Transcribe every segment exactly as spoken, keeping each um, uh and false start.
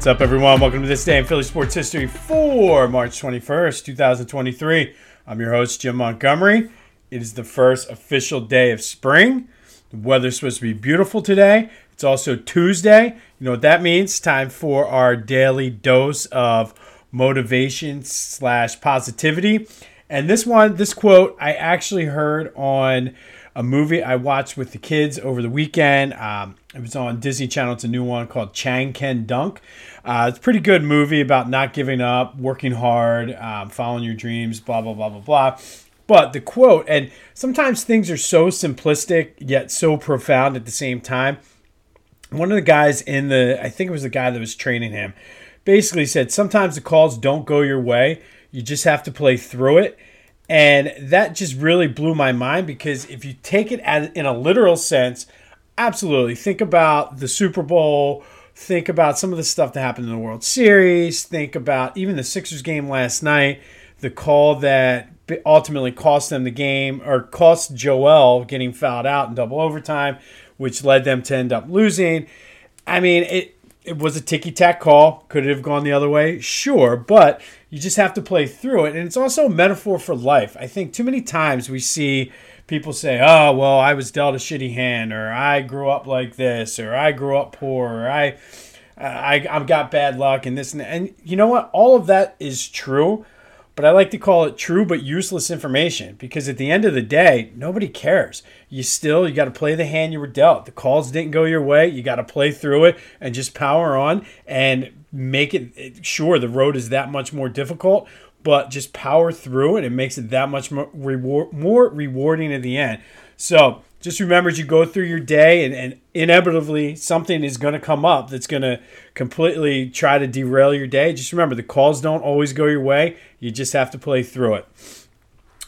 What's up, everyone? Welcome to This Day in Philly Sports History for March twenty-first, two thousand twenty-three. I'm your host, Jim Montgomery. It is the first official day of spring. The weather's supposed to be beautiful today. It's also Tuesday. You know what that means? Time for our daily dose of motivation slash positivity. And this one, this quote, I actually heard on a movie I watched with the kids over the weekend. Um, it was on Disney Channel. It's a new one called Chang Ken Dunk. Uh, it's a pretty good movie about not giving up, working hard, um, following your dreams, blah, blah, blah, blah, blah. But the quote, and sometimes things are so simplistic yet so profound at the same time. One of the guys in the, I think it was the guy that was training him, basically said, sometimes the calls don't go your way. You just have to play through it. And that just really blew my mind, because if you take it as, in a literal sense, absolutely. Think about the Super Bowl. Think about some of the stuff that happened in the World Series. Think about even the Sixers game last night, the call that ultimately cost them the game, or cost Joel getting fouled out in double overtime, which led them to end up losing. I mean, it, it was a ticky-tack call. Could it have gone the other way? Sure, but you just have to play through it. And it's also a metaphor for life. I think too many times we see people say, oh, well, I was dealt a shitty hand, or I grew up like this, or I grew up poor, or I I, I got bad luck, and this and that. And you know what? All of that is true, but I like to call it true but useless information, because at the end of the day, nobody cares. You still, you got to play the hand you were dealt. The calls didn't go your way. You got to play through it and just power on and make it, sure, the road is that much more difficult, but just power through it. It makes it that much more, reward, more rewarding at the end. So just remember, as you go through your day, and, and inevitably something is going to come up that's going to completely try to derail your day. Just remember, the calls don't always go your way. You just have to play through it.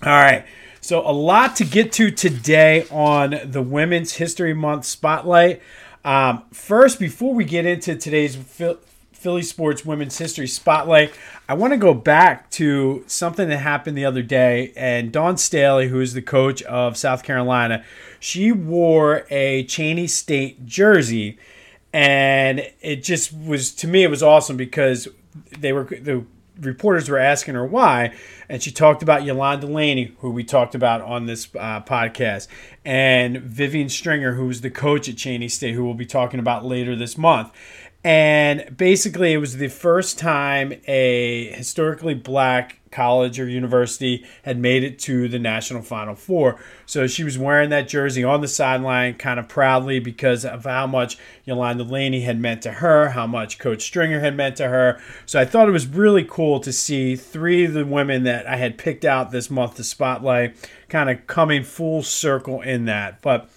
All right. So a lot to get to today on the Women's History Month Spotlight. Um, first, before we get into today's Philly Sports Women's History Spotlight, I want to go back to something that happened the other day. And Dawn Staley, who is the coach of South Carolina, she wore a Cheney State jersey. And it just was, to me, it was awesome, because they were, the reporters were asking her why. And she talked about Yolanda Laney, who we talked about on this uh, podcast, and Vivian Stringer, who was the coach at Cheney State, who we'll be talking about later this month. And basically, it was the first time a historically black college or university had made it to the National Final Four. So she was wearing that jersey on the sideline kind of proudly, because of how much Yolanda Laney had meant to her, how much Coach Stringer had meant to her. So I thought it was really cool to see three of the women that I had picked out this month to spotlight kind of coming full circle in that. But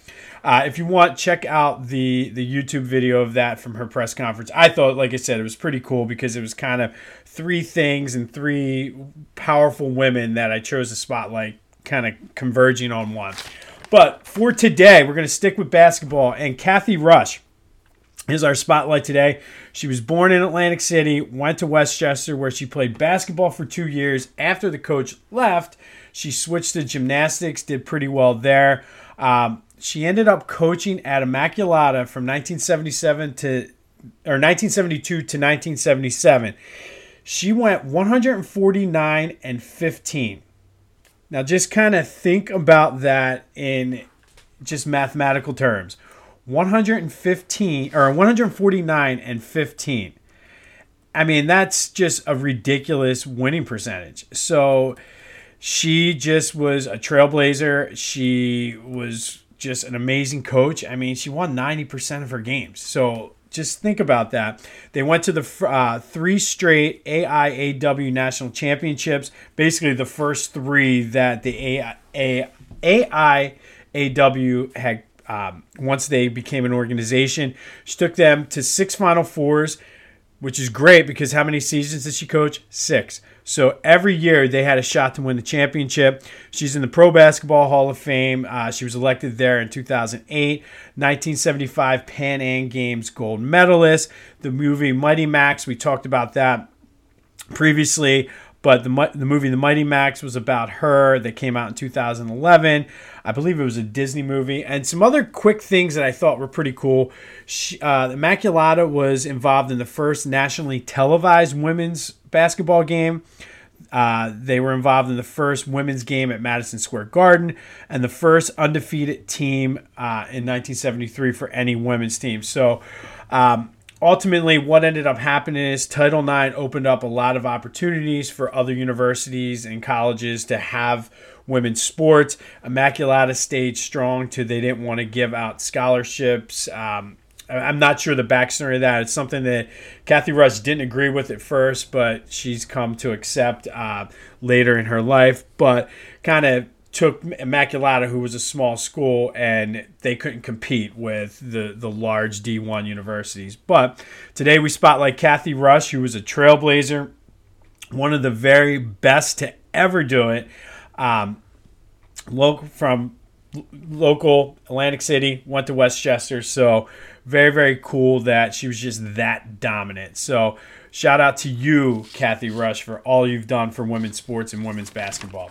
Uh, if you want, check out the, the YouTube video of that from her press conference. I thought, like I said, it was pretty cool, because it was kind of three things and three powerful women that I chose to spotlight kind of converging on one. But for today, we're going to stick with basketball. And Cathy Rush is our spotlight today. She was born in Atlantic City, went to Westchester, where she played basketball for two years. After the coach left, she switched to gymnastics, did pretty well there. Um, She ended up coaching at Immaculata from nineteen seventy-seven to, or nineteen seventy-two to nineteen seventy-seven. She went one forty-nine and fifteen. Now, just kind of think about that in just mathematical terms. one fifteen or one forty-nine and fifteen. I mean, that's just a ridiculous winning percentage. So she just was a trailblazer. She was just an amazing coach. I mean, she won ninety percent of her games. So just think about that. They went to the uh, three straight A I A W national championships, basically the first three that the A I A W had um, once they became an organization. She took them to six Final Fours, which is great, because how many seasons did she coach? Six. So every year they had a shot to win the championship. She's in the Pro Basketball Hall of Fame. Uh, she was elected there in two thousand eight. nineteen seventy-five Pan Am Games gold medalist. The movie Mighty Max, we talked about that previously. But the the movie The Mighty Max was about her. That came out in two thousand eleven. I believe it was a Disney movie. And some other quick things that I thought were pretty cool. She, uh, Immaculata was involved in the first nationally televised women's basketball game. Uh, they were involved in the first women's game at Madison Square Garden and the first undefeated team uh, in nineteen seventy-three for any women's team. So um, ultimately what ended up happening is Title nine opened up a lot of opportunities for other universities and colleges to have women's sports. Immaculata stayed strong to they didn't want to give out scholarships. Um, I'm not sure the backstory of that. It's something that Cathy Rush didn't agree with at first, but she's come to accept uh, later in her life. But kind of took Immaculata, who was a small school, and they couldn't compete with the, the large D one universities. But today we spotlight Cathy Rush, who was a trailblazer, one of the very best to ever do it, um, local from local Atlantic City, went to Westchester. So very, very cool that she was just that dominant. So shout out to you, Cathy Rush, for all you've done for women's sports and women's basketball.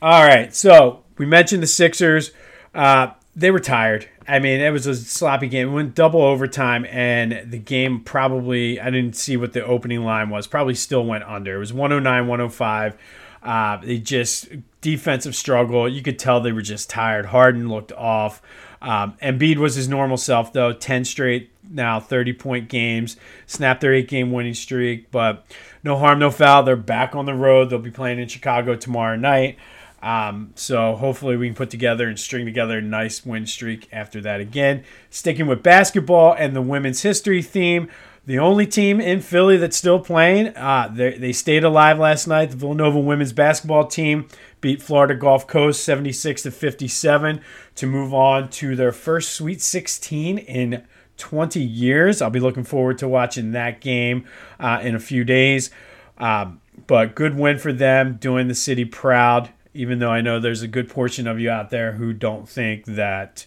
All right, so we mentioned the Sixers. Uh, they were tired. I mean, it was a sloppy game. It went double overtime, and the game probably, I didn't see what the opening line was, probably still went under. It was one oh nine, one oh five. Uh, they just defensive struggle. You could tell they were just tired. Harden looked off. Um, Embiid was his normal self, though. ten straight now, thirty-point games. Snapped their eight-game winning streak. But no harm, no foul. They're back on the road. They'll be playing in Chicago tomorrow night. Um, so hopefully we can put together and string together a nice win streak after that again. Sticking with basketball and the women's history theme, the only team in Philly that's still playing, uh, they, they stayed alive last night. The Villanova women's basketball team beat Florida Gulf Coast seventy-six to fifty-seven to move on to their first Sweet sixteen in twenty years. I'll be looking forward to watching that game uh, in a few days. Um, but good win for them, doing the city proud, even though I know there's a good portion of you out there who don't think that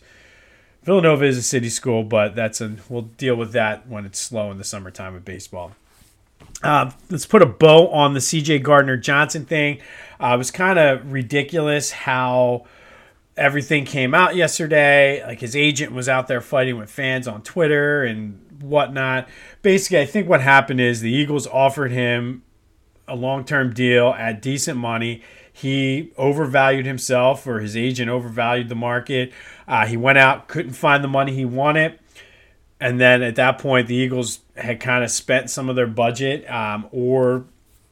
Villanova is a city school, but that's a, we'll deal with that when it's slow in the summertime with baseball. Uh, let's put a bow on the C J. Gardner-Johnson thing. Uh, it was kind of ridiculous how everything came out yesterday. Like, his agent was out there fighting with fans on Twitter and whatnot. Basically, I think what happened is the Eagles offered him a long-term deal at decent money. He overvalued himself, or his agent overvalued the market. Uh, he went out, couldn't find the money he wanted. And then at that point, the Eagles had kind of spent some of their budget um, or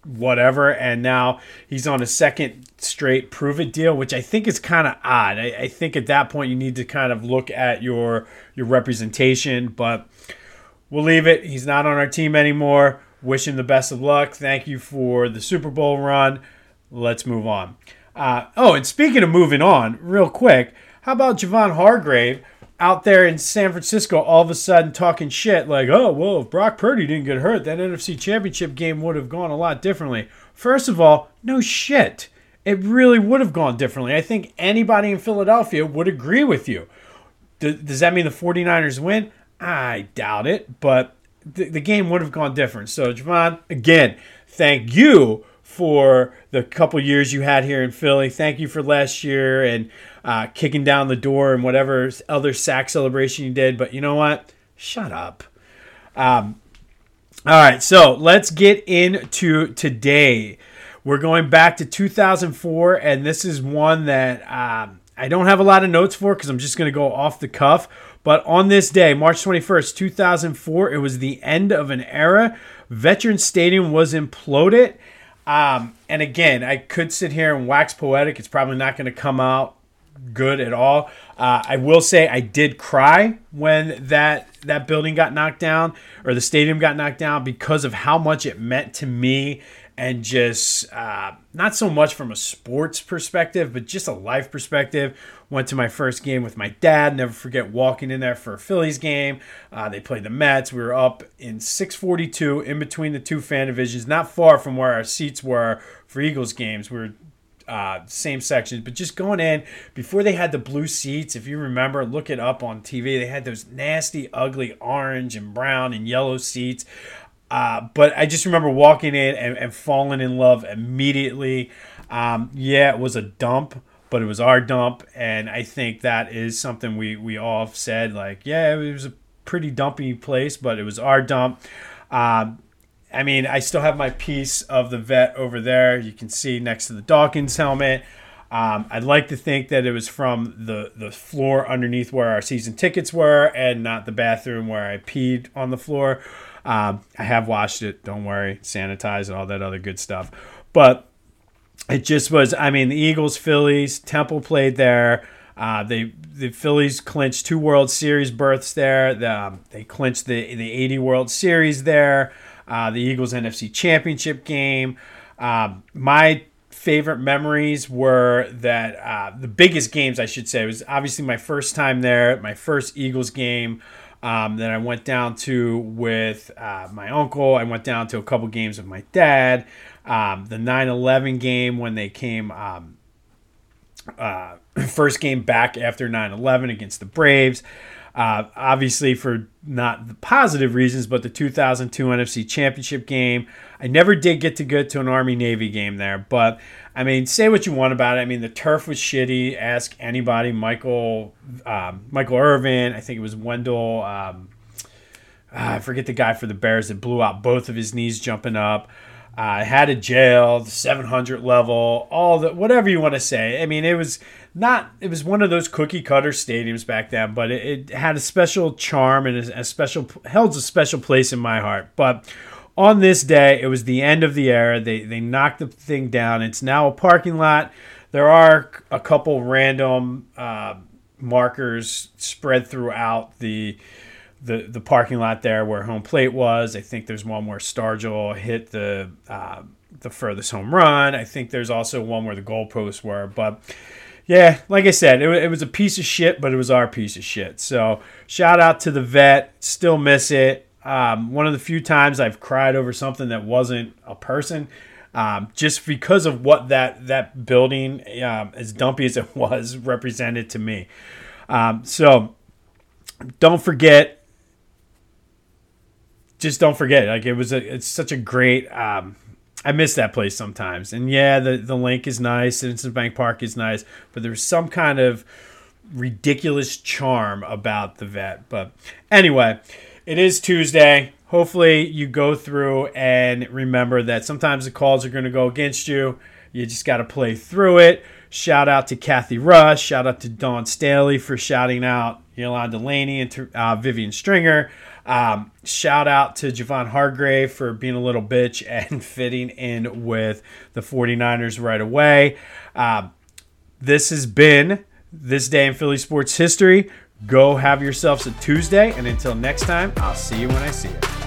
whatever. And now he's on a second straight prove-it deal, which I think is kind of odd. I, I think at that point you need to kind of look at your, your representation. But we'll leave it. He's not on our team anymore. Wish him the best of luck. Thank you for the Super Bowl run. Let's move on. Uh, oh, and speaking of moving on, real quick, how about Javon Hargrave out there in San Francisco all of a sudden talking shit like, oh, well, if Brock Purdy didn't get hurt, that N F C Championship game would have gone a lot differently. First of all, no shit. It really would have gone differently. I think anybody in Philadelphia would agree with you. D- does that mean the 49ers win? I doubt it, but th- the game would have gone different. So, Javon, again, thank you for the couple years you had here in Philly. Thank you for last year and uh, kicking down the door and whatever other sack celebration you did. But you know what? Shut up. Um, all right, so let's get into today. We're going back to two thousand four, and this is one that um, I don't have a lot of notes for because I'm just going to go off the cuff. But on this day, March twenty-first, two thousand four, it was the end of an era. Veterans Stadium was imploded. Um, and again, I could sit here and wax poetic. It's probably not going to come out good at all. Uh, I will say I did cry when that that building got knocked down, or the stadium got knocked down, because of how much it meant to me, and just uh, not so much from a sports perspective, but just a life perspective. Went to my first game with my dad. Never forget walking in there for a Phillies game. Uh, they played the Mets. We were up in six forty-two in between the two fan divisions, not far from where our seats were for Eagles games. We were Uh, same sections, but just going in before they had the blue seats. If you remember, look it up on T V. They had those nasty, ugly orange and brown and yellow seats. Uh, but I just remember walking in and, and falling in love immediately. Um, yeah, it was a dump, but it was our dump. And I think that is something we, we all have said, like, yeah, it was a pretty dumpy place, but it was our dump. Um, I mean, I still have my piece of the Vet over there. You can see next to the Dawkins helmet. Um, I'd like to think that it was from the, the floor underneath where our season tickets were and not the bathroom where I peed on the floor. Um, I have washed it. Don't worry. Sanitized and all that other good stuff. But it just was, I mean, the Eagles, Phillies, Temple played there. Uh, they the Phillies clinched two World Series berths there. The, um, they clinched the, the eighty World Series there. Uh, the Eagles N F C Championship game. Um, my favorite memories were that uh, the biggest games, I should say, was obviously my first time there, my first Eagles game um, that I went down to with uh, my uncle. I went down to a couple games with my dad. Um, the nine eleven game when they came um, uh, first game back after nine eleven against the Braves. Uh, obviously for not the positive reasons, but the two thousand two N F C Championship game. I never did get to go to an Army-Navy game there, but, I mean, say what you want about it. I mean, the turf was shitty. Ask anybody. Michael um, Michael Irvin, I think it was Wendell. Um, uh, I forget the guy for the Bears that blew out both of his knees jumping up. I uh, had a jail, the seven hundred level, all the whatever you want to say. I mean, it was not, it was one of those cookie cutter stadiums back then, but it, it had a special charm and a, a special, held a special place in my heart. But on this day, it was the end of the era. They they knocked the thing down. It's now a parking lot. There are a couple random uh, markers spread throughout the. The, the parking lot there where home plate was. I think there's one where Stargell hit the uh, the furthest home run. I think there's also one where the goalposts were. But, yeah, like I said, it, it was a piece of shit, but it was our piece of shit. So, shout out to the Vet. Still miss it. Um, one of the few times I've cried over something that wasn't a person. Um, just because of what that, that building, um, as dumpy as it was, represented to me. Um, so, don't forget... Just don't forget, like it was a, it's such a great, um, I miss that place sometimes. And yeah, the, the link is nice, Citizens Bank Park is nice, but there's some kind of ridiculous charm about the Vet. But anyway, it is Tuesday. Hopefully you go through and remember that sometimes the calls are going to go against you. You just got to play through it. Shout out to Cathy Rush. Shout out to Dawn Staley for shouting out Yolanda Laney and uh, Vivian Stringer. Um, shout out to Javon Hargrave for being a little bitch and fitting in with the 49ers right away. Uh, this has been This Day in Philly Sports History. Go have yourselves a Tuesday, and until next time, I'll see you when I see you.